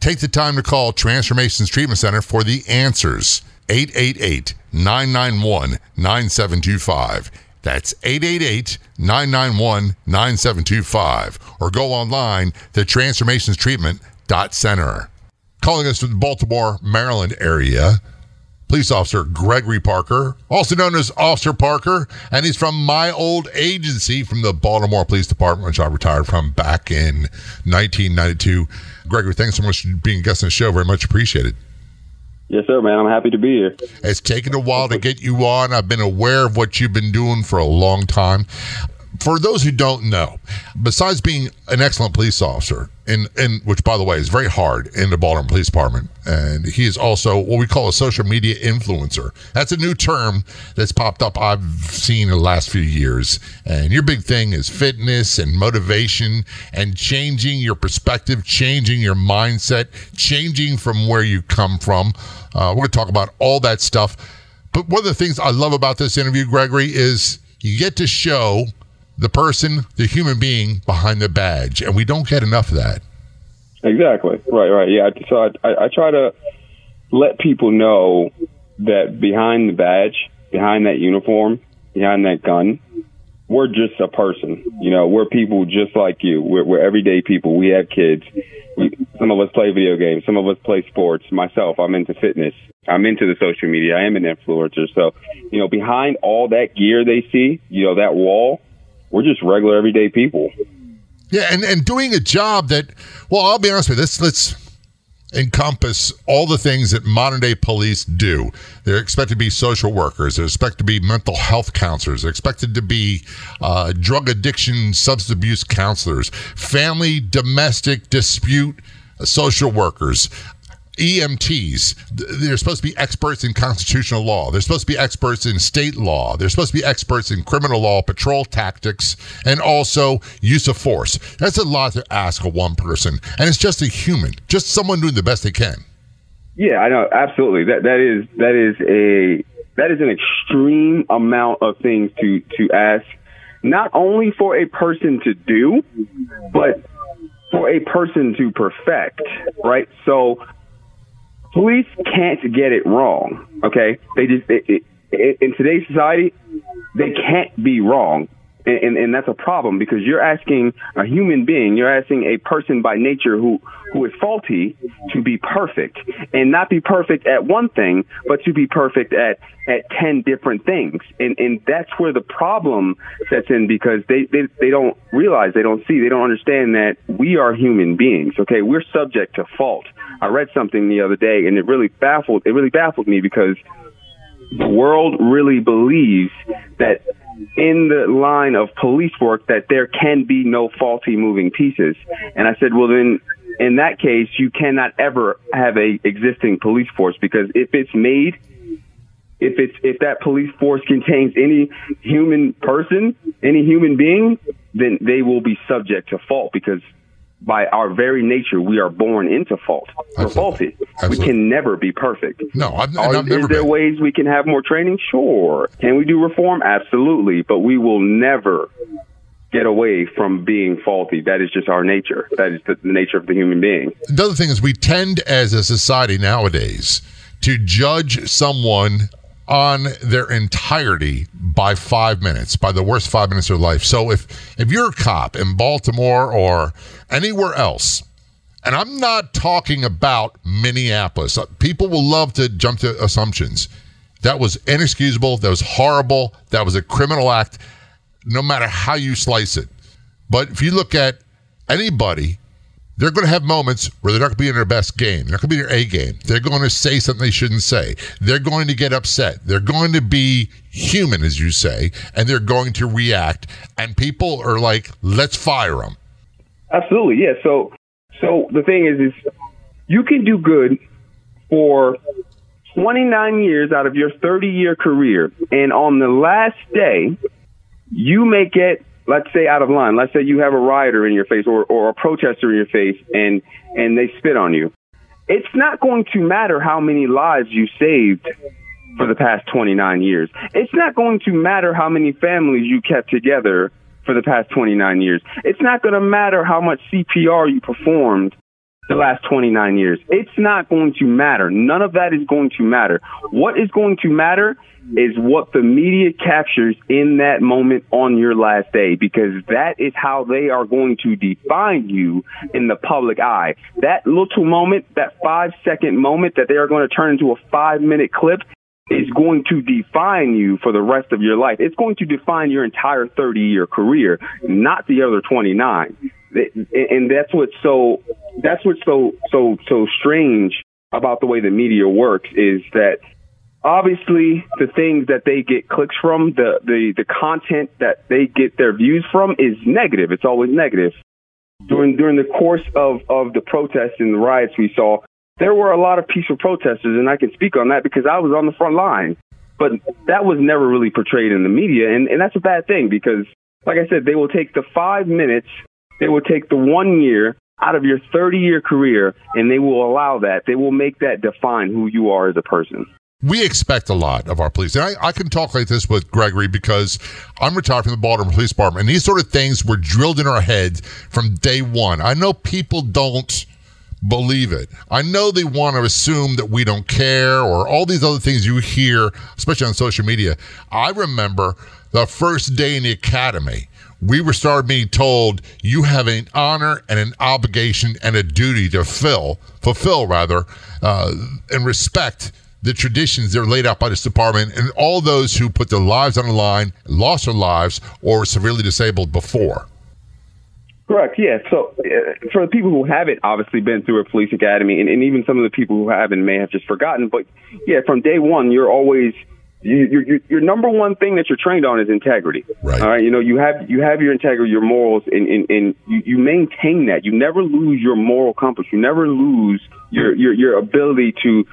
Take the time to call Transformations Treatment Center for the answers. 888-991-9725. That's 888-991-9725. Or go online to transformationstreatment.center. Calling us from the Baltimore, Maryland area, Police Officer Gregory Parker, also known as Officer Parker, and he's from my old agency from the Baltimore Police Department, which I retired from back in 1992. Gregory, thanks so much for being a guest on the show. Very much appreciated. Yes, sir, man. I'm happy to be here. It's taken a while to get you on. I've been aware of what you've been doing for a long time. For those who don't know, besides being an excellent police officer, and which, by the way, is very hard in the Baltimore Police Department, and he is also what we call a social media influencer. That's a new term that's popped up I've seen in the last few years. And your big thing is fitness and motivation and changing your perspective, changing your mindset, changing from where you come from. We're going to talk about all that stuff. But one of the things I love about this interview, Gregory, is you get to show the person, the human being behind the badge, and we don't get enough of that. Exactly. Right. Yeah. So I try to let people know that behind the badge, behind that uniform, behind that gun, we're just a person. You know, we're people just like you. We're everyday people. We have kids. Some of us play video games. Some of us play sports. Myself, I'm into fitness. I'm into the social media. I am an influencer. So, you know, behind all that gear they see, you know, that wall, we're just regular, everyday people. Yeah, and doing a job that, well, I'll be honest with you, let's encompass all the things that modern-day police do. They're expected to be social workers. They're expected to be mental health counselors. They're expected to be drug addiction, substance abuse counselors, family, domestic dispute, social workers, EMTs. They're supposed to be experts in constitutional law. They're supposed to be experts in state law. They're supposed to be experts in criminal law, patrol tactics, and also use of force. That's a lot to ask of one person, and it's just a human, just someone doing the best they can. Yeah, I know, absolutely. That is an extreme amount of things to ask, not only for a person to do, but for a person to perfect, right? So police can't get it wrong, okay? In today's society, they can't be wrong, and that's a problem because you're asking a human being, you're asking a person by nature who is faulty to be perfect, and not be perfect at one thing, but to be perfect at 10 different things. And that's where the problem sets in because they don't realize, they don't see, they don't understand that we are human beings, okay? We're subject to fault. I read something the other day and it really baffled me because the world really believes that in the line of police work that there can be no faulty moving pieces. And I said, well, then in that case, you cannot ever have a existing police force because if that police force contains any human person, any human being, then they will be subject to fault because by our very nature, we are born into fault. We're faulty. Absolutely. We can never be perfect. No, I've never been. Is there ways we can have more training? Sure. Can we do reform? Absolutely. But we will never get away from being faulty. That is just our nature. That is the nature of the human being. The other thing is we tend as a society nowadays to judge someone on their entirety by 5 minutes, by the worst 5 minutes of their life. So if you're a cop in Baltimore or anywhere else, and I'm not talking about Minneapolis, people will love to jump to assumptions. That was inexcusable. That was horrible. That was a criminal act, no matter how you slice it. But if you look at anybody, they're going to have moments where they're not going to be in their best game. They're not going to be in their A game. They're going to say something they shouldn't say. They're going to get upset. They're going to be human, as you say, and they're going to react. And people are like, let's fire them. Absolutely, yeah. So the thing is you can do good for 29 years out of your 30-year career, and on the last day, you may get, let's say, out of line. Let's say you have a rioter in your face or a protester in your face and they spit on you. It's not going to matter how many lives you saved for the past 29 years. It's not going to matter how many families you kept together for the past 29 years. It's not going to matter how much CPR you performed the last 29 years. It's not going to matter. None of that is going to matter. What is going to matter is what the media captures in that moment on your last day, because that is how they are going to define you in the public eye. That little moment, that 5-second moment that they are going to turn into a 5-minute clip is going to define you for the rest of your life. It's going to define your entire 30-year career, not the other 29. And that's what's so strange about the way the media works is that obviously the things that they get clicks from, the content that they get their views from is negative. It's always negative. During the course of the protests and the riots we saw, there were a lot of peaceful protesters, and I can speak on that because I was on the front line. But that was never really portrayed in the media, and that's a bad thing because, like I said, they will take the 5 minutes. They will take the 1 year out of your 30-year career, and they will allow that. They will make that define who you are as a person. We expect a lot of our police. And I can talk like this with Gregory because I'm retired from the Baltimore Police Department, and these sort of things were drilled in our heads from day one. I know people don't believe it. I know they want to assume that we don't care or all these other things you hear, especially on social media. I remember the first day in the academy, we were started being told you have an honor and an obligation and a duty to fulfill, and respect the traditions that are laid out by this department and all those who put their lives on the line, lost their lives, or were severely disabled before. Correct, yeah. So for the people who haven't obviously been through a police academy, and even some of the people who haven't may have just forgotten, but yeah, from day one, you're always... Your number one thing that you're trained on is integrity. Right. All right. You know, you have your integrity, your morals, and you maintain that. You never lose your moral compass. You never lose your ability to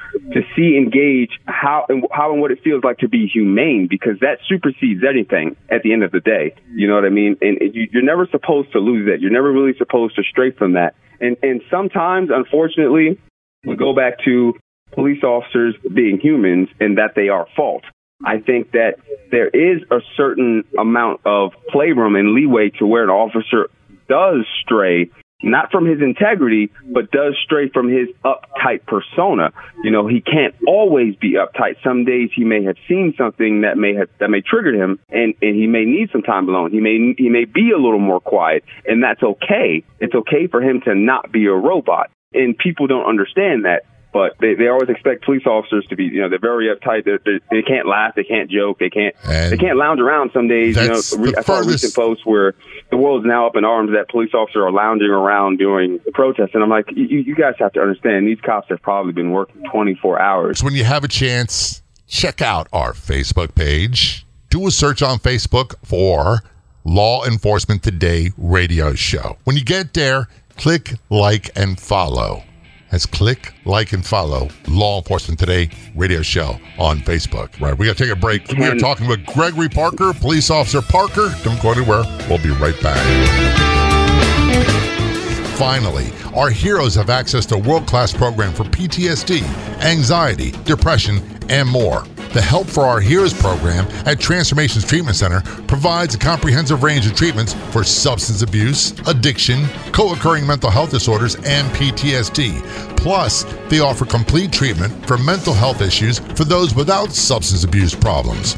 see, engage how and what it feels like to be humane, because that supersedes anything at the end of the day. You know what I mean? And you're never supposed to lose that. You're never really supposed to stray from that. And sometimes, unfortunately, we go back to police officers being humans and that they are fault. I think that there is a certain amount of playroom and leeway to where an officer does stray, not from his integrity, but does stray from his uptight persona. You know, he can't always be uptight. Some days he may have seen something that may trigger him, and he may need some time alone. He may be a little more quiet, and that's okay. It's okay for him to not be a robot, and people don't understand that. But they always expect police officers to be, you know, they're very uptight. They can't laugh. They can't joke. They can't lounge around some days. You know, I saw a recent post where the world's now up in arms that police officers are lounging around during protests. And I'm like, you guys have to understand, these cops have probably been working 24 hours. So when you have a chance, check out our Facebook page. Do a search on Facebook for Law Enforcement Today Radio Show. When you get there, click like and follow. That's click, like, and follow Law Enforcement Today Radio Show on Facebook. Right, we got to take a break. We are talking with Gregory Parker, Police Officer Parker. Don't go anywhere. We'll be right back. Finally, our heroes have access to a world-class program for PTSD, anxiety, depression, and more. The Help for Our Heroes program at Transformations Treatment Center provides a comprehensive range of treatments for substance abuse, addiction, co-occurring mental health disorders, and PTSD. Plus, they offer complete treatment for mental health issues for those without substance abuse problems.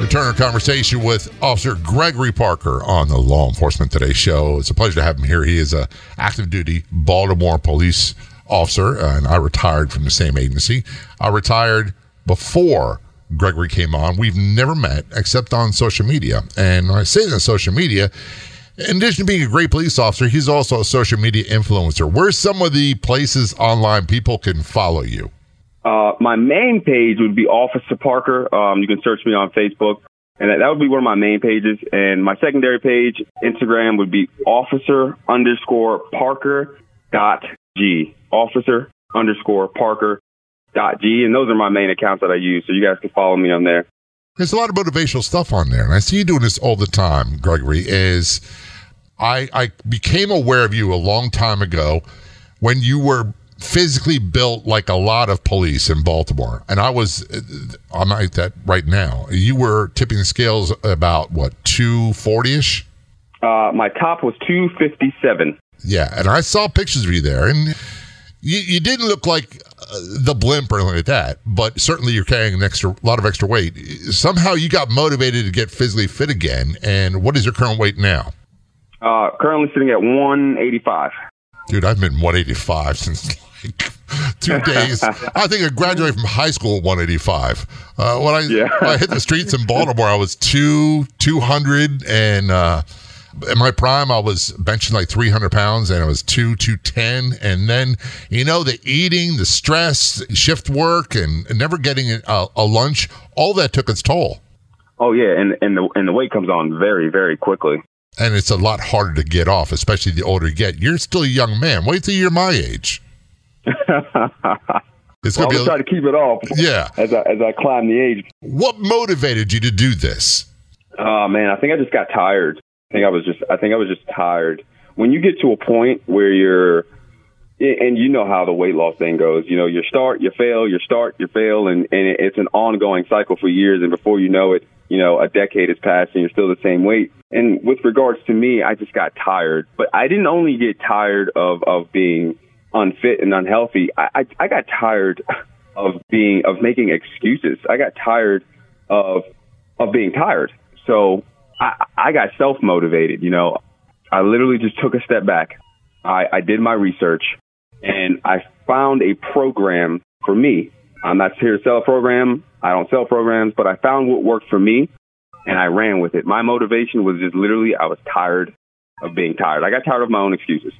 Return our conversation with Officer Gregory Parker on the Law Enforcement Today show. It's a pleasure to have him here. He is an active duty Baltimore police officer, and I retired from the same agency. I retired before Gregory came on. We've never met except on social media. And when I say that social media, in addition to being a great police officer, he's also a social media influencer. Where's some of the places online people can follow you? My main page would be Officer Parker. You can search me on Facebook, and that would be one of my main pages. And my secondary page, Instagram, would be officer_parker.g. Officer_parker.g. And those are my main accounts that I use, so you guys can follow me on there. There's a lot of motivational stuff on there, and I see you doing this all the time, Gregory. Is I became aware of you a long time ago when you were physically built like a lot of police in Baltimore, and I'm at that right now. You were tipping the scales about what, 240-ish? My top was 257. Yeah, and I saw pictures of you there, and you didn't look like the blimp or anything like that, but certainly you're carrying a lot of extra weight. Somehow you got motivated to get physically fit again. And what is your current weight now? Currently sitting at 185. Dude, I've been 185 since like 2 days. I think I graduated from high school at 185. When I hit the streets in Baltimore, I was 200, and in my prime, I was benching like 300 pounds, and I was 210. And then, the eating, the stress, shift work, and never getting a lunch, all that took its toll. Oh yeah, and the weight comes on very, very quickly. And it's a lot harder to get off, especially the older you get. You're still a young man. Wait till you're my age. I'll try to keep it off. Yeah. As I climb the age. What motivated you to do this? Oh man, I think I just got tired. I think I was just tired. When you get to a point where you're, and you know how the weight loss thing goes. You start, you fail, you start, you fail, and it's an ongoing cycle for years. And before you know it, a decade has passed and you're still the same weight. And with regards to me, I just got tired. But I didn't only get tired of being unfit and unhealthy. I got tired of making excuses. I got tired of being tired. So I got self-motivated. I literally just took a step back. I did my research and I found a program for me. I'm not here to sell a program. I don't sell programs, but I found what worked for me, and I ran with it. My motivation was just literally I was tired of being tired. I got tired of my own excuses.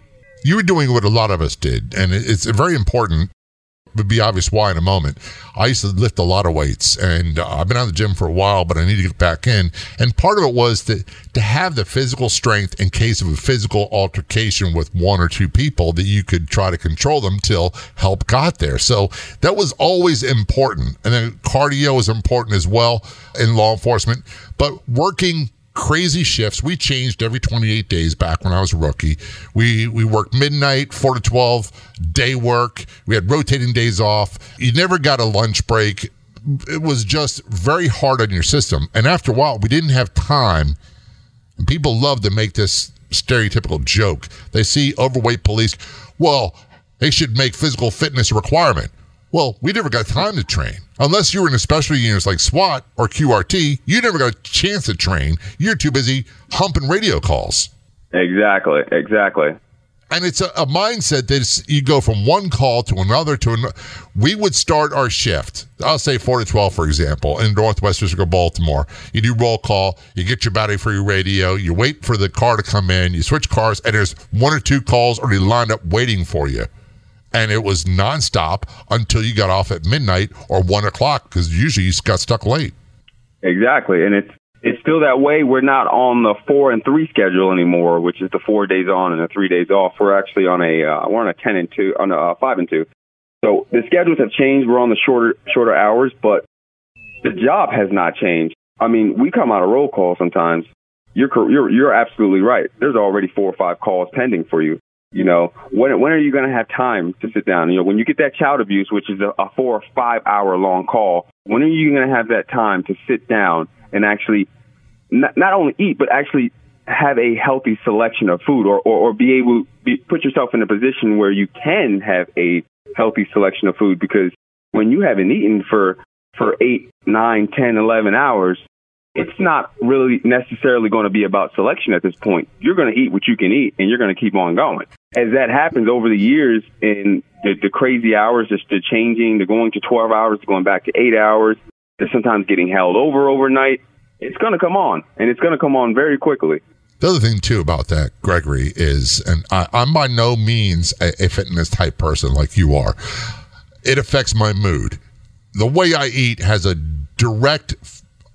You were doing what a lot of us did, and it's very important. It would be obvious why in a moment. I used to lift a lot of weights, and I've been out of the gym for a while, but I need to get back in. And part of it was to have the physical strength in case of a physical altercation with one or two people that you could try to control them till help got there. So that was always important. And then cardio is important as well in law enforcement, but working crazy shifts. We changed every 28 days back when I was a rookie. We worked midnight, 4 to 12, day work. We had rotating days off. You never got a lunch break. It was just very hard on your system. And after a while, we didn't have time. And people love to make this stereotypical joke. They see overweight police, well, they should make physical fitness a requirement. Well, we never got time to train. Unless you were in a special unit like SWAT or QRT, you never got a chance to train. You're too busy humping radio calls. Exactly. And it's a mindset that you go from one call to another to another. We would start our shift, I'll say 4 to 12, for example, in Northwest District of Baltimore. You do roll call, you get your battery-free radio, you wait for the car to come in, you switch cars, and there's one or two calls already lined up waiting for you. And it was nonstop until you got off at midnight or 1 o'clock, because usually you got stuck late. Exactly, and it's still that way. We're not on the 4 and 3 schedule anymore, which is the 4 days on and the 3 days off. We're actually on a 10 and 2, on a 5 and 2. So the schedules have changed. We're on the shorter hours, but the job has not changed. I mean, we come out of roll call sometimes. You're absolutely right. There's already 4 or 5 calls pending for you. You know, when are you going to have time to sit down? You know, when you get that child abuse, which is a 4 or 5 hour long call, when are you going to have that time to sit down and actually not only eat, but actually have a healthy selection of food, or be able to put yourself in a position where you can have a healthy selection of food? Because when you haven't eaten for 8, 9, 10, 11 hours, it's not really necessarily going to be about selection at this point. You're going to eat what you can eat, and you're going to keep on going. As that happens over the years, in the crazy hours, just the changing, the going to 12 hours, going back to 8 hours, they're sometimes getting held over overnight. It's going to come on, and it's going to come on very quickly. The other thing, too, about that, Gregory, is, and I'm by no means a fitness-type person like you are, it affects my mood. The way I eat has a direct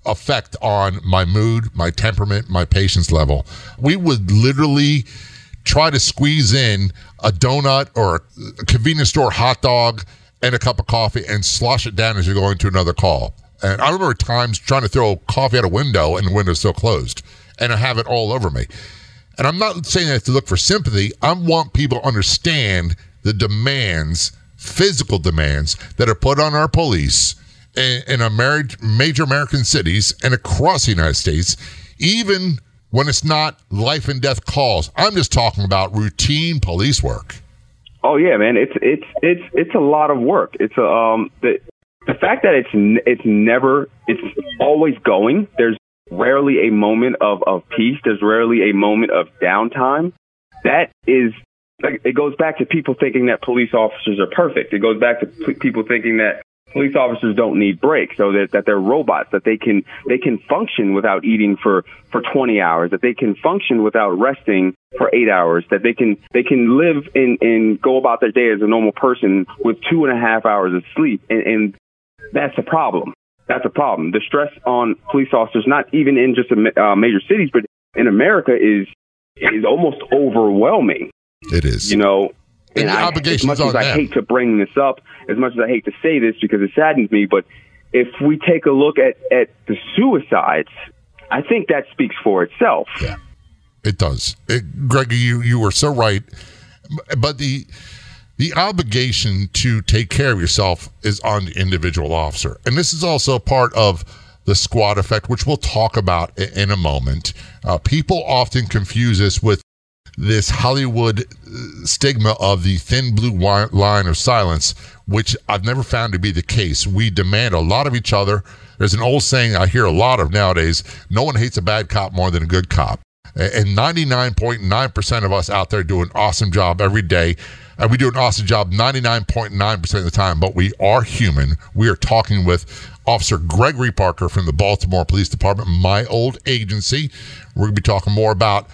effect on my mood, my temperament, my patience level. We would literally try to squeeze in a donut or a convenience store hot dog and a cup of coffee and slosh it down as you're going to another call. And I remember times trying to throw coffee out a window and the window's still closed, and I have it all over me. And I'm not saying that to look for sympathy. I want people to understand the demands, physical demands, that are put on our police in a major American cities and across the United States, even when it's not life and death calls. I'm just talking about routine police work. Oh yeah, man, it's a lot of work. It's the fact that it's always going. There's rarely a moment of peace. There's rarely a moment of downtime. That is, like, it goes back to people thinking that police officers are perfect. It goes back to people thinking that police officers don't need breaks, so that they're robots, that they can function without eating for 20 hours, that they can function without resting for 8 hours, that they can live and go about their day as a normal person with 2.5 hours of sleep. And that's a problem. That's a problem. The stress on police officers, not even in just major cities, but in America is almost overwhelming. It is. You know, and as much as I hate to bring this up, as much as I hate to say this because it saddens me, but if we take a look at the suicides, I think that speaks for itself. Yeah, it does. Greg, you were so right. But the obligation to take care of yourself is on the individual officer. And this is also part of the squad effect, which we'll talk about in a moment. People often confuse this with this Hollywood stigma of the thin blue line of silence, which I've never found to be the case. We demand a lot of each other. There's an old saying I hear a lot of nowadays: no one hates a bad cop more than a good cop. And 99.9% of us out there do an awesome job every day. And we do an awesome job 99.9% of the time, but we are human. We are talking with Officer Gregory Parker from the Baltimore Police Department, my old agency. We're going to be talking more about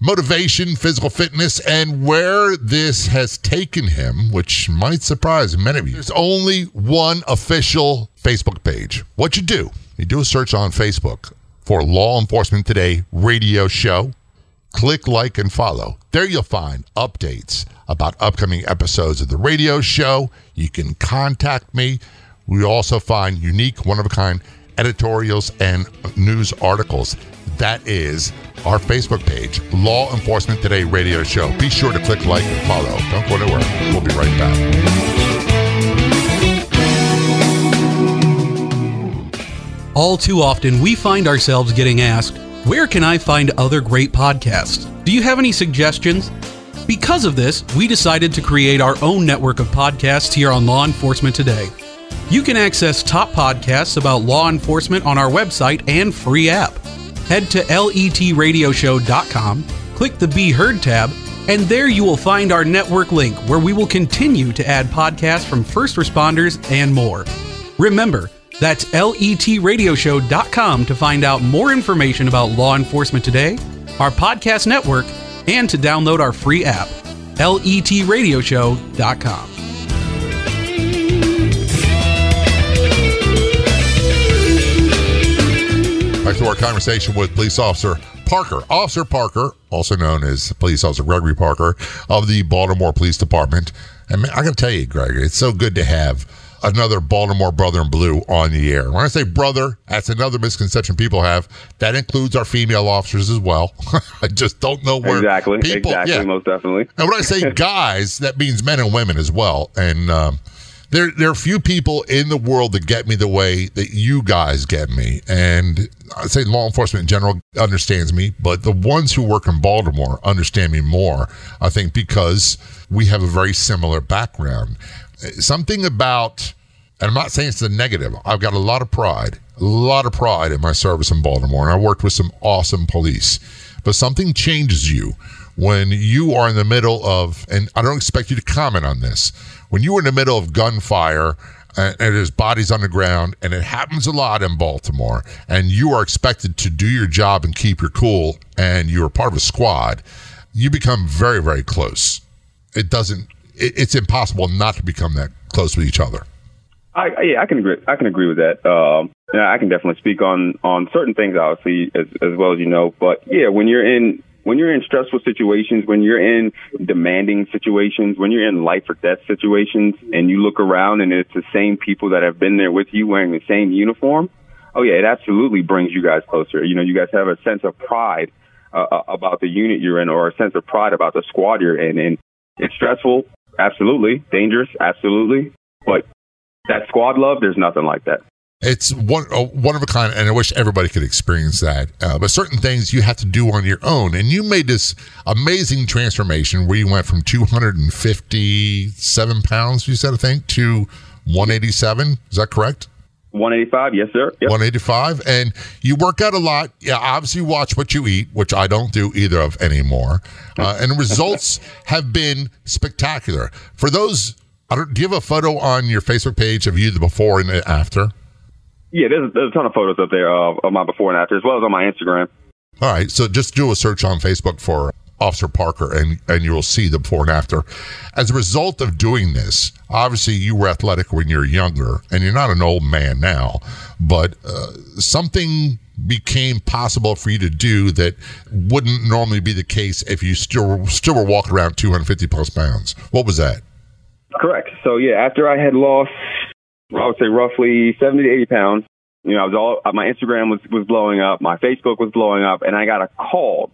motivation, physical fitness, and where this has taken him, which might surprise many of you. There's only one official Facebook page. What you do a search on Facebook for Law Enforcement Today Radio Show. Click like and follow. There you'll find updates about upcoming episodes of the radio show. You can contact me. We also find unique, one-of-a-kind editorials and news articles. That is our Facebook page, Law Enforcement Today Radio Show. Be sure to click like and follow. Don't go anywhere. We'll be right back. All too often, we find ourselves getting asked, where can I find other great podcasts? Do you have any suggestions? Because of this, we decided to create our own network of podcasts here on Law Enforcement Today. You can access top podcasts about law enforcement on our website and free app. Head to LETRadioshow.com click the Be Heard tab, and there you will find our network link where we will continue to add podcasts from first responders and more. Remember, that's LETRadioshow.com to find out more information about Law Enforcement Today, our podcast network, and to download our free app, LETRadioshow.com. Back to our conversation with police officer Parker. Officer Parker, also known as police officer Gregory Parker of the Baltimore Police Department. And man, I gotta tell you, Gregory, it's so good to have another Baltimore brother in blue on the air. When I say brother, that's another misconception people have. That includes our female officers as well. I just don't know where exactly, most definitely. And when I say guys, that means men and women as well. And there are few people in the world that get me the way that you guys get me. And I say law enforcement in general understands me, but the ones who work in Baltimore understand me more, I think, because we have a very similar background. Something about, and I'm not saying it's a negative, I've got a lot of pride in my service in Baltimore, and I worked with some awesome police. But something changes you when you are in the middle of, and I don't expect you to comment on this, when you were in the middle of gunfire and there's bodies on the ground, and it happens a lot in Baltimore, and you are expected to do your job and keep your cool, and you're part of a squad, you become very, very close. It's impossible not to become that close with each other. I can agree with that. And I can definitely speak on certain things, obviously, as well as you know. But yeah, when you're in stressful situations, when you're in demanding situations, when you're in life or death situations, and you look around and it's the same people that have been there with you wearing the same uniform, oh yeah, it absolutely brings you guys closer. You know, you guys have a sense of pride about the unit you're in, or a sense of pride about the squad you're in. And it's stressful, absolutely. Dangerous, absolutely. But that squad love, there's nothing like that. It's one of a kind, and I wish everybody could experience that. But certain things you have to do on your own. And you made this amazing transformation where you went from 257 pounds, you said, I think, to 187. Is that correct? 185, yes, sir. Yep. 185. And you work out a lot. Yeah, obviously you watch what you eat, which I don't do either of anymore. And the results have been spectacular. For those, do you have a photo on your Facebook page of you, the before and the after? Yeah, there's a ton of photos up there of my before and after, as well as on my Instagram. All right, so just do a search on Facebook for Officer Parker, and you'll see the before and after. As a result of doing this, obviously you were athletic when you were younger, and you're not an old man now, but something became possible for you to do that wouldn't normally be the case if you still were walking around 250 plus pounds. What was that? Correct. So yeah, after I had lost, I would say roughly 70 to 80 pounds, you know, my Instagram was blowing up, my Facebook was blowing up, and I got a call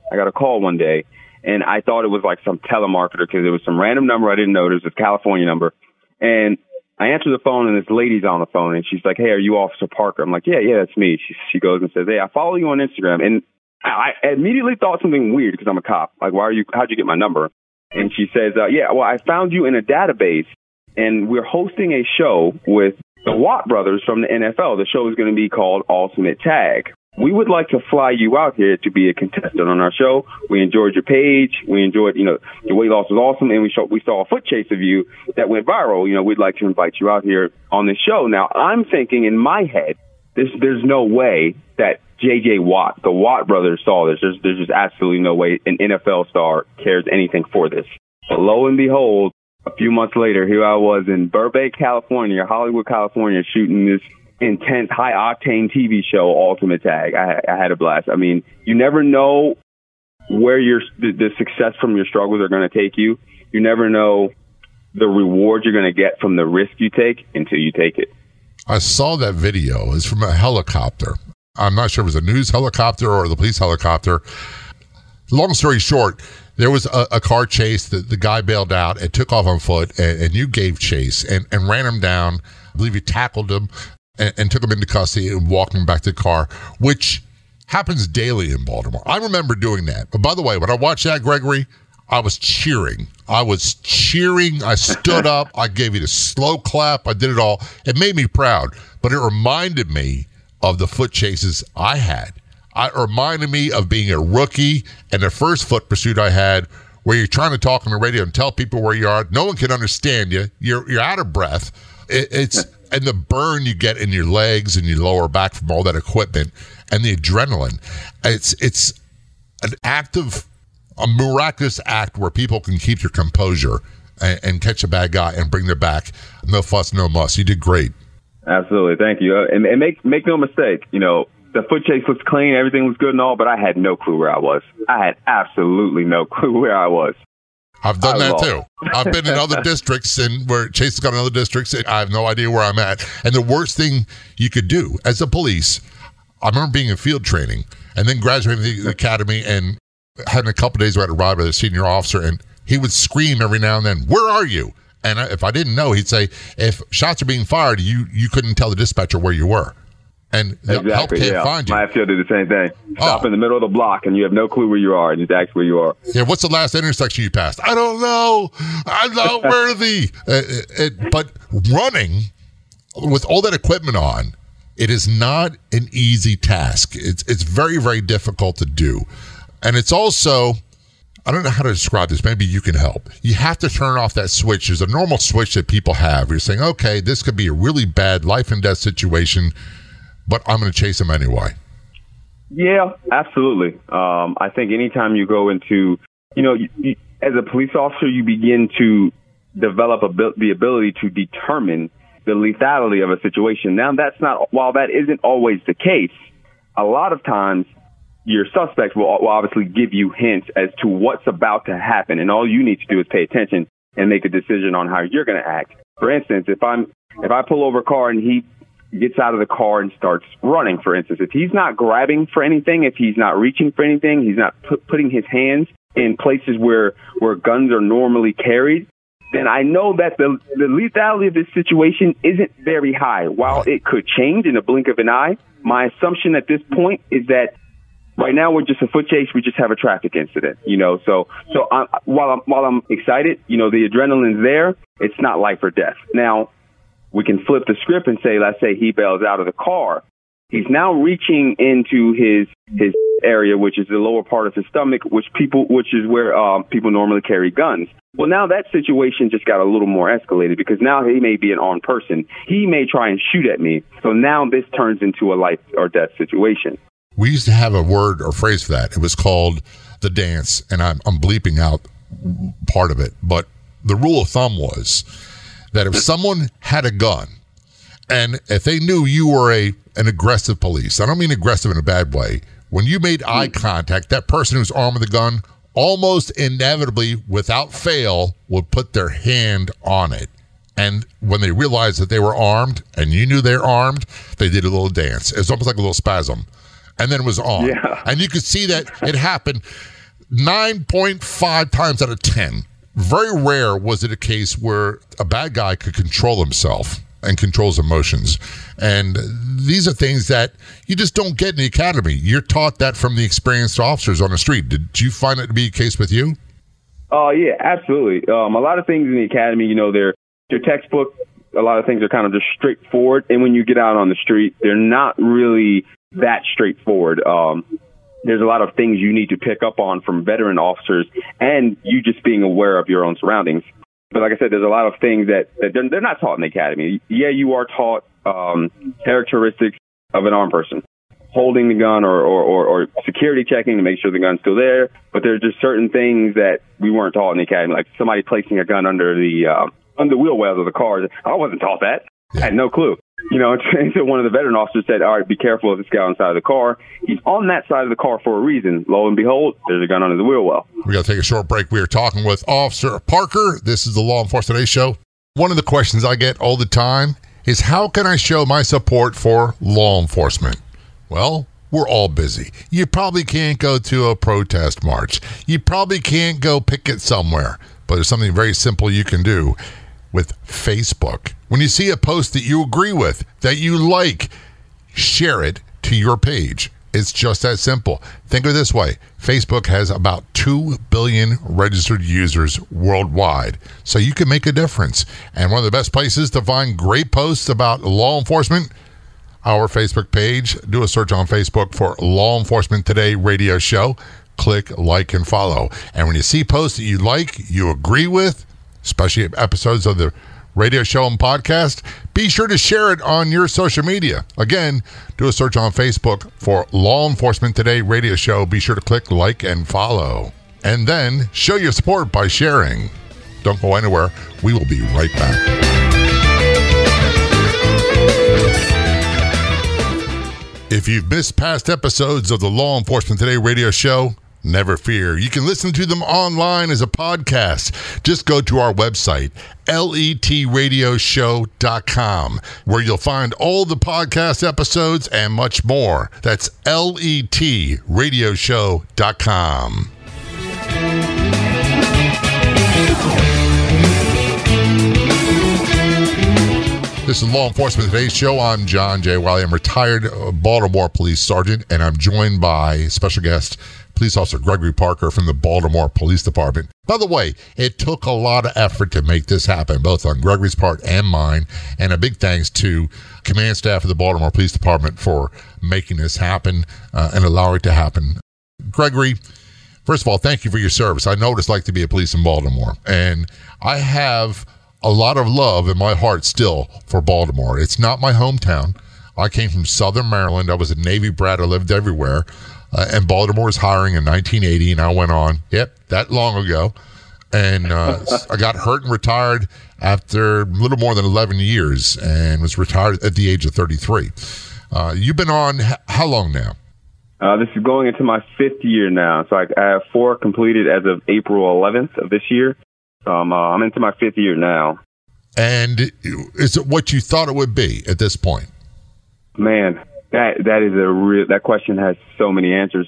one day. And I thought it was like some telemarketer because it was some random number I didn't know. It was this California number. And I answer the phone, and this lady's on the phone, and she's like, "Hey, are you Officer Parker?" I'm like, "Yeah, that's me." She goes and says, "Hey, I follow you on Instagram." And I immediately thought something weird because I'm a cop. Like, how'd you get my number? And she says, "Yeah, well, I found you in a database, and we're hosting a show with the Watt Brothers from the NFL. The show is going to be called Ultimate Tag. We would like to fly you out here to be a contestant on our show. We enjoyed your page. We enjoyed, you know, your weight loss was awesome. And we saw a foot chase of you that went viral. You know, we'd like to invite you out here on this show." Now, I'm thinking in my head, there's no way that J.J. Watt, the Watt brothers, saw this. There's just absolutely no way an NFL star cares anything for this. But lo and behold, a few months later, here I was in Burbank, California, Hollywood, California, shooting this intense, high-octane TV show, Ultimate Tag. I had a blast. I mean, you never know where the success from your struggles are going to take you. You never know the reward you're going to get from the risk you take until you take it. I saw that video. It's from a helicopter. I'm not sure if it was a news helicopter or the police helicopter. Long story short, there was a car chase. The guy bailed out and took off on foot, and you gave chase and ran him down. I believe you tackled him and took him into custody and walked him back to the car, which happens daily in Baltimore. I remember doing that. But by the way, when I watched that, Gregory, I was cheering. I stood up. I gave you the slow clap. I did it all. It made me proud, but it reminded me of the foot chases I had. It reminded me of being a rookie and the first foot pursuit I had, where you're trying to talk on the radio and tell people where you are. No one can understand you. You're out of breath. It's and the burn you get in your legs and your lower back from all that equipment and the adrenaline. It's an active, a miraculous act where people can keep your composure and catch a bad guy and bring them back. No fuss, no muss. You did great. Absolutely. Thank you. And make no mistake, you know, the foot chase was clean, everything was good and all, but I had no clue where I was. I had absolutely no clue where I was. I've done that too. I've been in other districts and where Chase has gone in other districts, and I have no idea where I'm at. And the worst thing you could do as a police, I remember being in field training and then graduating the academy and having a couple of days where I had to ride with a senior officer, and he would scream every now and then, "Where are you?" And if I didn't know, he'd say, if shots are being fired, you couldn't tell the dispatcher where you were. And exactly, help can't find you. My field did the same thing. Stop in the middle of the block, and you have no clue where you are, and just ask where you are. Yeah, what's the last intersection you passed? I don't know. I'm not worthy. But running with all that equipment on, it is not an easy task. It's very, very difficult to do. And it's also, I don't know how to describe this. Maybe you can help. You have to turn off that switch. There's a normal switch that people have. You're saying, okay, this could be a really bad life and death situation, but I'm going to chase them anyway. Yeah, absolutely. I think anytime you go into, you know, you, as a police officer, you begin to develop the ability to determine the lethality of a situation. Now, while that isn't always the case, a lot of times your suspects will obviously give you hints as to what's about to happen, and all you need to do is pay attention and make a decision on how you're going to act. For instance, if I pull over a car and he gets out of the car and starts running, for instance, if he's not grabbing for anything, if he's not reaching for anything, he's not putting his hands in places where guns are normally carried, then I know that the lethality of this situation isn't very high. While it could change in a blink of an eye, my assumption at this point is that right now we're just a foot chase, we just have a traffic incident, you know. So while I'm excited, you know, the adrenaline's there, it's not life or death. Now, we can flip the script and say, let's say he bails out of the car. He's now reaching into his area, which is the lower part of his stomach, which is where people normally carry guns. Well, now that situation just got a little more escalated because now he may be an armed person. He may try and shoot at me. So now this turns into a life or death situation. We used to have a word or phrase for that. It was called the dance, and I'm bleeping out part of it. But the rule of thumb was that if someone had a gun and if they knew you were an aggressive police, I don't mean aggressive in a bad way, when you made eye contact, that person who's armed with a gun almost inevitably, without fail, would put their hand on it. And when they realized that they were armed and you knew they're armed, they did a little dance. It was almost like a little spasm. And then it was on. Yeah. And you could see that it happened 9.5 times out of 10. Very rare was it a case where a bad guy could control himself and controls emotions. And these are things that you just don't get in the academy. You're taught that from the experienced officers on the street. Did you find that to be the case with you? Yeah, absolutely. A lot of things in the academy, you know, they're textbook. A lot of things are kind of just straightforward. And when you get out on the street, they're not really that straightforward. There's a lot of things you need to pick up on from veteran officers and you just being aware of your own surroundings. But like I said, there's a lot of things that they're not taught in the academy. Yeah, you are taught characteristics of an armed person, holding the gun or security checking to make sure the gun's still there. But there's just certain things that we weren't taught in the academy, like somebody placing a gun under the wheel wells of the car. I wasn't taught that. I had no clue. You know, until one of the veteran officers said, all right, be careful of this guy on the side of the car. He's on that side of the car for a reason. Lo and behold, there's a gun under the wheel well. We got to take a short break. We are talking with Officer Parker. This is the Law Enforcement Today Show. One of the questions I get all the time is, how can I show my support for law enforcement? Well, we're all busy. You probably can't go to a protest march. You probably can't go picket somewhere. But there's something very simple you can do with Facebook. When you see a post that you agree with, that you like, share it to your page. It's just that simple. Think of it this way. Facebook has about 2 billion registered users worldwide, so you can make a difference. And one of the best places to find great posts about law enforcement, our Facebook page. Do a search on Facebook for Law Enforcement Today Radio Show. Click like and follow. And when you see posts that you like, you agree with, especially episodes of the radio show and podcast, be sure to share it on your social media. Again, do a search on Facebook for Law Enforcement Today Radio Show. Be sure to click like and follow. And then show your support by sharing. Don't go anywhere. We will be right back. If you've missed past episodes of the Law Enforcement Today Radio Show, never fear. You can listen to them online as a podcast. Just go to our website, LETRadioshow.com, where you'll find all the podcast episodes and much more. That's LETRadioshow.com. This is Law Enforcement Today Show. I'm John J. Wiley. I'm retired Baltimore Police Sergeant, and I'm joined by special guest Police Officer Gregory Parker from the Baltimore Police Department. By the way, it took a lot of effort to make this happen, both on Gregory's part and mine, and a big thanks to command staff of the Baltimore Police Department for making this happen and allowing it to happen. Gregory, first of all, thank you for your service. I know what it's like to be a police in Baltimore, and I have a lot of love in my heart still for Baltimore. It's not my hometown. I came from Southern Maryland. I was a Navy brat. I lived everywhere. And Baltimore was hiring in 1980, and I went on, that long ago. And I got hurt and retired after a little more than 11 years and was retired at the age of 33. You've been on how long now? This is going into my fifth year now. So I have four completed as of April 11th of this year. I'm into my fifth year now. And is it what you thought it would be at this point? Man, that is that question has so many answers.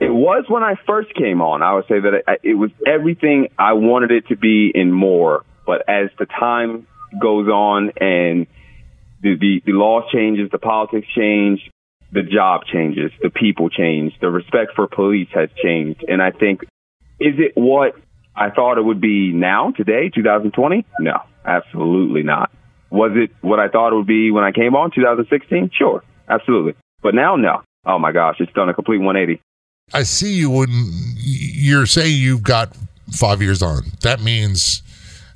It was when I first came on. I would say that it was everything I wanted it to be and more. But as the time goes on and the law changes, the politics change, the job changes, the people change, the respect for police has changed. And I think, is it what I thought it would be now, today, 2020? No, absolutely not. Was it what I thought it would be when I came on, 2016? Sure, absolutely. But now, no. Oh, my gosh, it's done a complete 180. I see you when you're saying you've got 5 years on. That means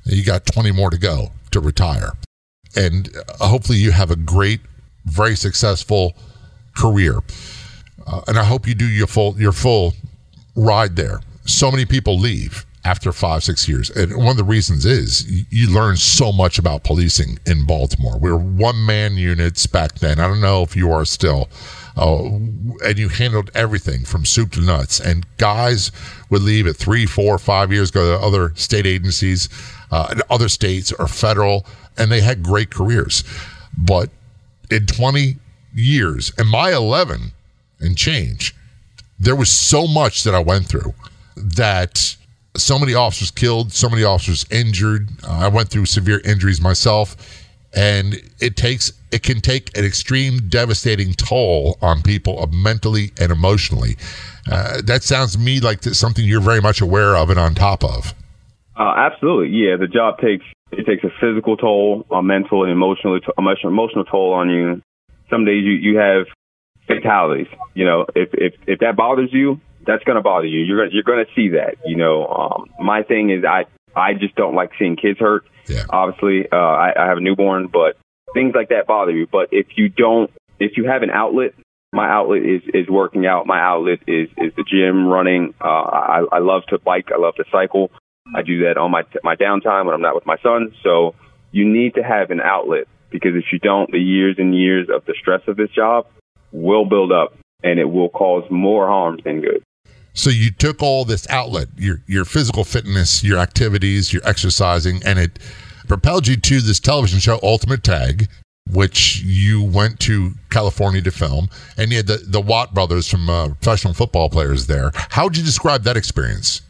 you got 20 more to go to retire. And hopefully you have a great, very successful career. And I hope you do your full ride there. So many people leave after 5-6 years. And one of the reasons is you learn so much about policing in Baltimore. We were one-man units back then. I don't know if you are still. And you handled everything from soup to nuts. And guys would leave at 3, 4, 5 years, go to other state agencies, other states or federal, and they had great careers. But in 20 years, in my 11 and change, there was so much that I went through. That so many officers killed, so many officers injured. I went through severe injuries myself, and it can take an extreme, devastating toll on people mentally and emotionally. That sounds to me like something you're very much aware of and on top of. Absolutely, yeah. The job takes a physical toll, a mental and emotional toll on you. Some days you have fatalities. You know, if that bothers you, that's going to bother you. You're going to see that, you know. My thing is I just don't like seeing kids hurt. Yeah. Obviously, I have a newborn, but things like that bother you. But if you have an outlet, my outlet is working out. My outlet is the gym, running. I love to bike. I love to cycle. I do that on my downtime when I'm not with my son. So you need to have an outlet, because if you don't, the years and years of the stress of this job will build up, and it will cause more harm than good. So you took all this outlet, your physical fitness, your activities, your exercising, and it propelled you to this television show, Ultimate Tag, which you went to California to film, and you had the Watt Brothers from professional football players there. How would you describe that experience?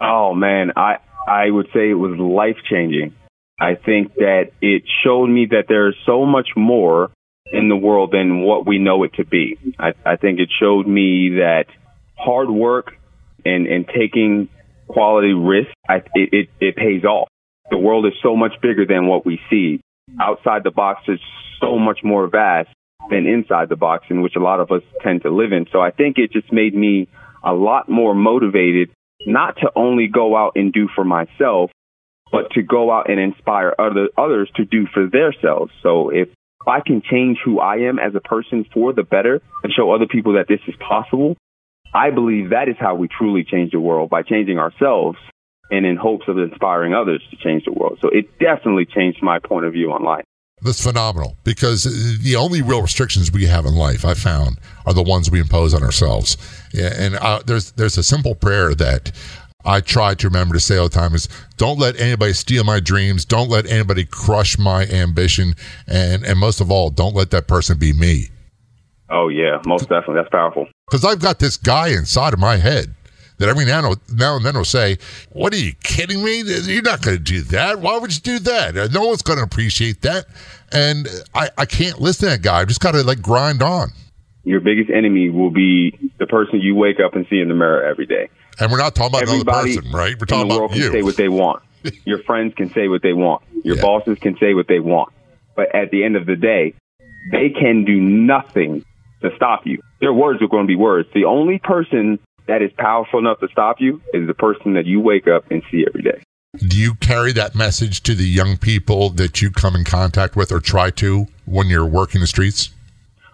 Oh, man, I would say it was life-changing. I think that it showed me that there is so much more in the world than what we know it to be. I think it showed me that hard work and taking quality risks, it pays off. The world is so much bigger than what we see. outside the box is so much more vast than inside the box, in which a lot of us tend to live in. So I think it just made me a lot more motivated not to only go out and do for myself, but to go out and inspire others to do for themselves. So if I can change who I am as a person for the better and show other people that this is possible, I believe that is how we truly change the world, by changing ourselves and in hopes of inspiring others to change the world. So it definitely changed my point of view on life. That's phenomenal, because the only real restrictions we have in life, I found, are the ones we impose on ourselves. And there's a simple prayer that I try to remember to say all the time, is don't let anybody steal my dreams, don't let anybody crush my ambition, and most of all, don't let that person be me. Oh yeah, most definitely. That's powerful. Because I've got this guy inside of my head that every now and then will say, what are you kidding me? You're not going to do that. Why would you do that? No one's going to appreciate that. And I can't listen to that guy. I've just got to like grind on. Your biggest enemy will be the person you wake up and see in the mirror every day. And we're not talking about everybody, another person, right? We're talking about you. Everybody in the world can say what they want. Your friends can say what they want. Your bosses can say what they want. But at the end of the day, they can do nothing to stop you. Their words are going to be words. The only person that is powerful enough to stop you is the person that you wake up and see every day. Do you carry that message to the young people that you come in contact with, or try to, when you're working the streets?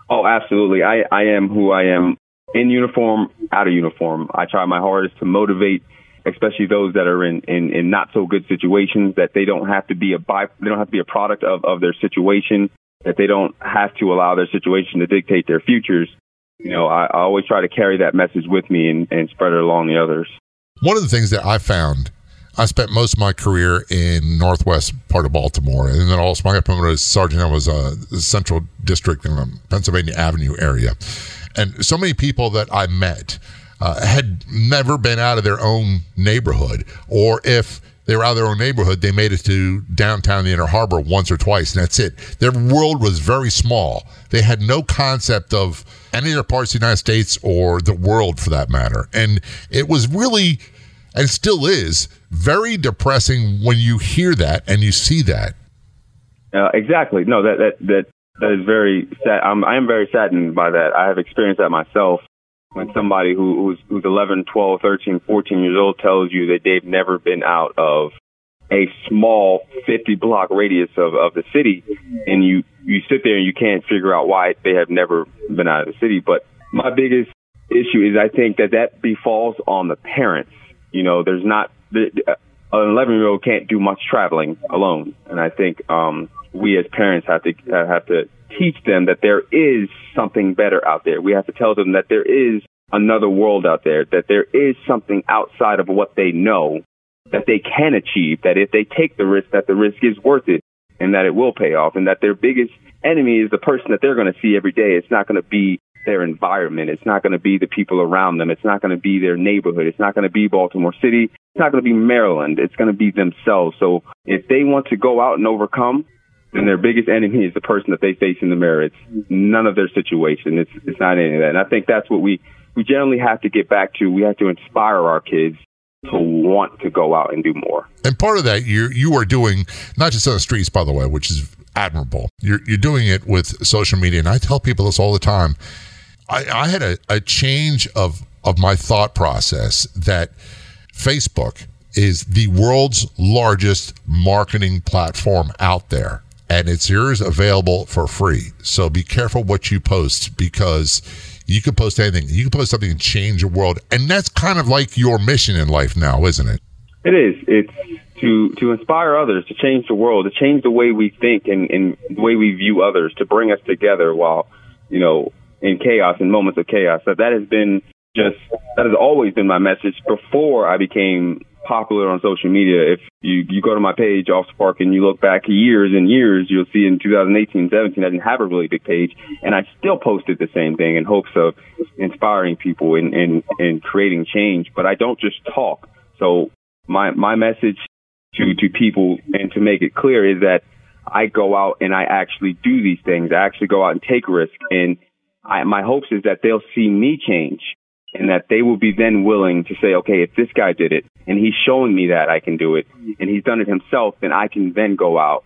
Oh, absolutely. I am who I am, in uniform, out of uniform. I try my hardest to motivate, especially those that are in not so good situations, that they don't have to be a product of their situation, that they don't have to allow their situation to dictate their futures. You know, I always try to carry that message with me and spread it along the others. One of the things that I found, I spent most of my career in northwest part of Baltimore, and then also I got promoted as sergeant. I was a central district in the Pennsylvania Avenue area. And so many people that I met had never been out of their own neighborhood, or if they were out of their own neighborhood, they made it to downtown, the Inner Harbor, once or twice, and that's it. Their world was very small. They had no concept of any other parts of the United States or the world, for that matter. And it was really, and still is, very depressing when you hear that and you see that. Exactly. No, that is very sad. I am very saddened by that. I have experienced that myself. When somebody who's 11, 12, 13, 14 years old tells you that they've never been out of a small 50-block radius of the city, and you sit there and you can't figure out why they have never been out of the city. But my biggest issue is I think that befalls on the parents. You know, there's not an 11-year-old can't do much traveling alone, and I think we as parents have to teach them that there is something better out there. We have to tell them that there is another world out there, that there is something outside of what they know that they can achieve, that if they take the risk, that the risk is worth it and that it will pay off, and that their biggest enemy is the person that they're going to see every day. It's not going to be their environment. It's not going to be the people around them. It's not going to be their neighborhood. It's not going to be Baltimore City. It's not going to be Maryland. It's going to be themselves. So if they want to go out and overcome, and their biggest enemy is the person that they face in the mirror. It's none of their situation. It's not any of that. And I think that's what we generally have to get back to. We have to inspire our kids to want to go out and do more. And part of that, you are doing, not just on the streets, by the way, which is admirable. You're doing it with social media. And I tell people this all the time. I had a change of my thought process that Facebook is the world's largest marketing platform out there. And it's yours, available for free. So be careful what you post, because you can post anything. You can post something and change the world. And that's kind of like your mission in life now, isn't it? It is. It's to inspire others, to change the world, to change the way we think and the way we view others, to bring us together while, you know, in chaos, in moments of chaos. So that has always been my message before I became popular on social media. If you go to my page, Officer Parker, and you look back years and years, you'll see in 2018, 17, I didn't have a really big page, and I still posted the same thing in hopes of inspiring people and creating change. But I don't just talk. So my message to people, and to make it clear, is that I go out and I actually do these things. I actually go out and take risks, and my hopes is that they'll see me change, and that they will be then willing to say, okay, if this guy did it, and he's showing me that I can do it, and he's done it himself, then I can then go out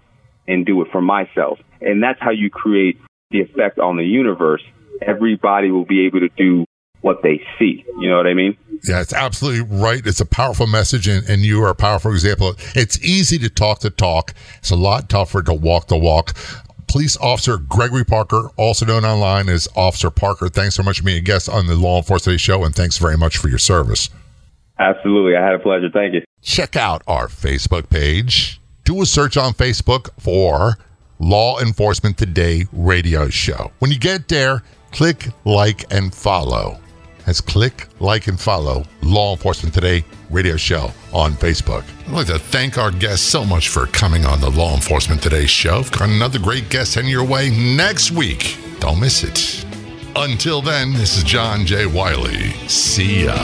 and do it for myself. And that's how you create the effect on the universe. Everybody will be able to do what they see. You know what I mean? Yeah, it's absolutely right. It's a powerful message, and you are a powerful example. It's easy to talk the talk. It's a lot tougher to walk the walk. Police Officer Gregory Parker, also known online as Officer Parker, thanks so much for being a guest on the Law Enforcement Today show, and thanks very much for your service. Absolutely. I had a pleasure. Thank you. Check out our Facebook page. Do a search on Facebook for Law Enforcement Today Radio Show. When you get there, click like and follow. That's click, like, and follow Law Enforcement Today Radio Show on Facebook. I'd like to thank our guests so much for coming on the Law Enforcement Today Show. We've got another great guest heading your way next week. Don't miss it. Until then, this is John J. Wiley. See ya.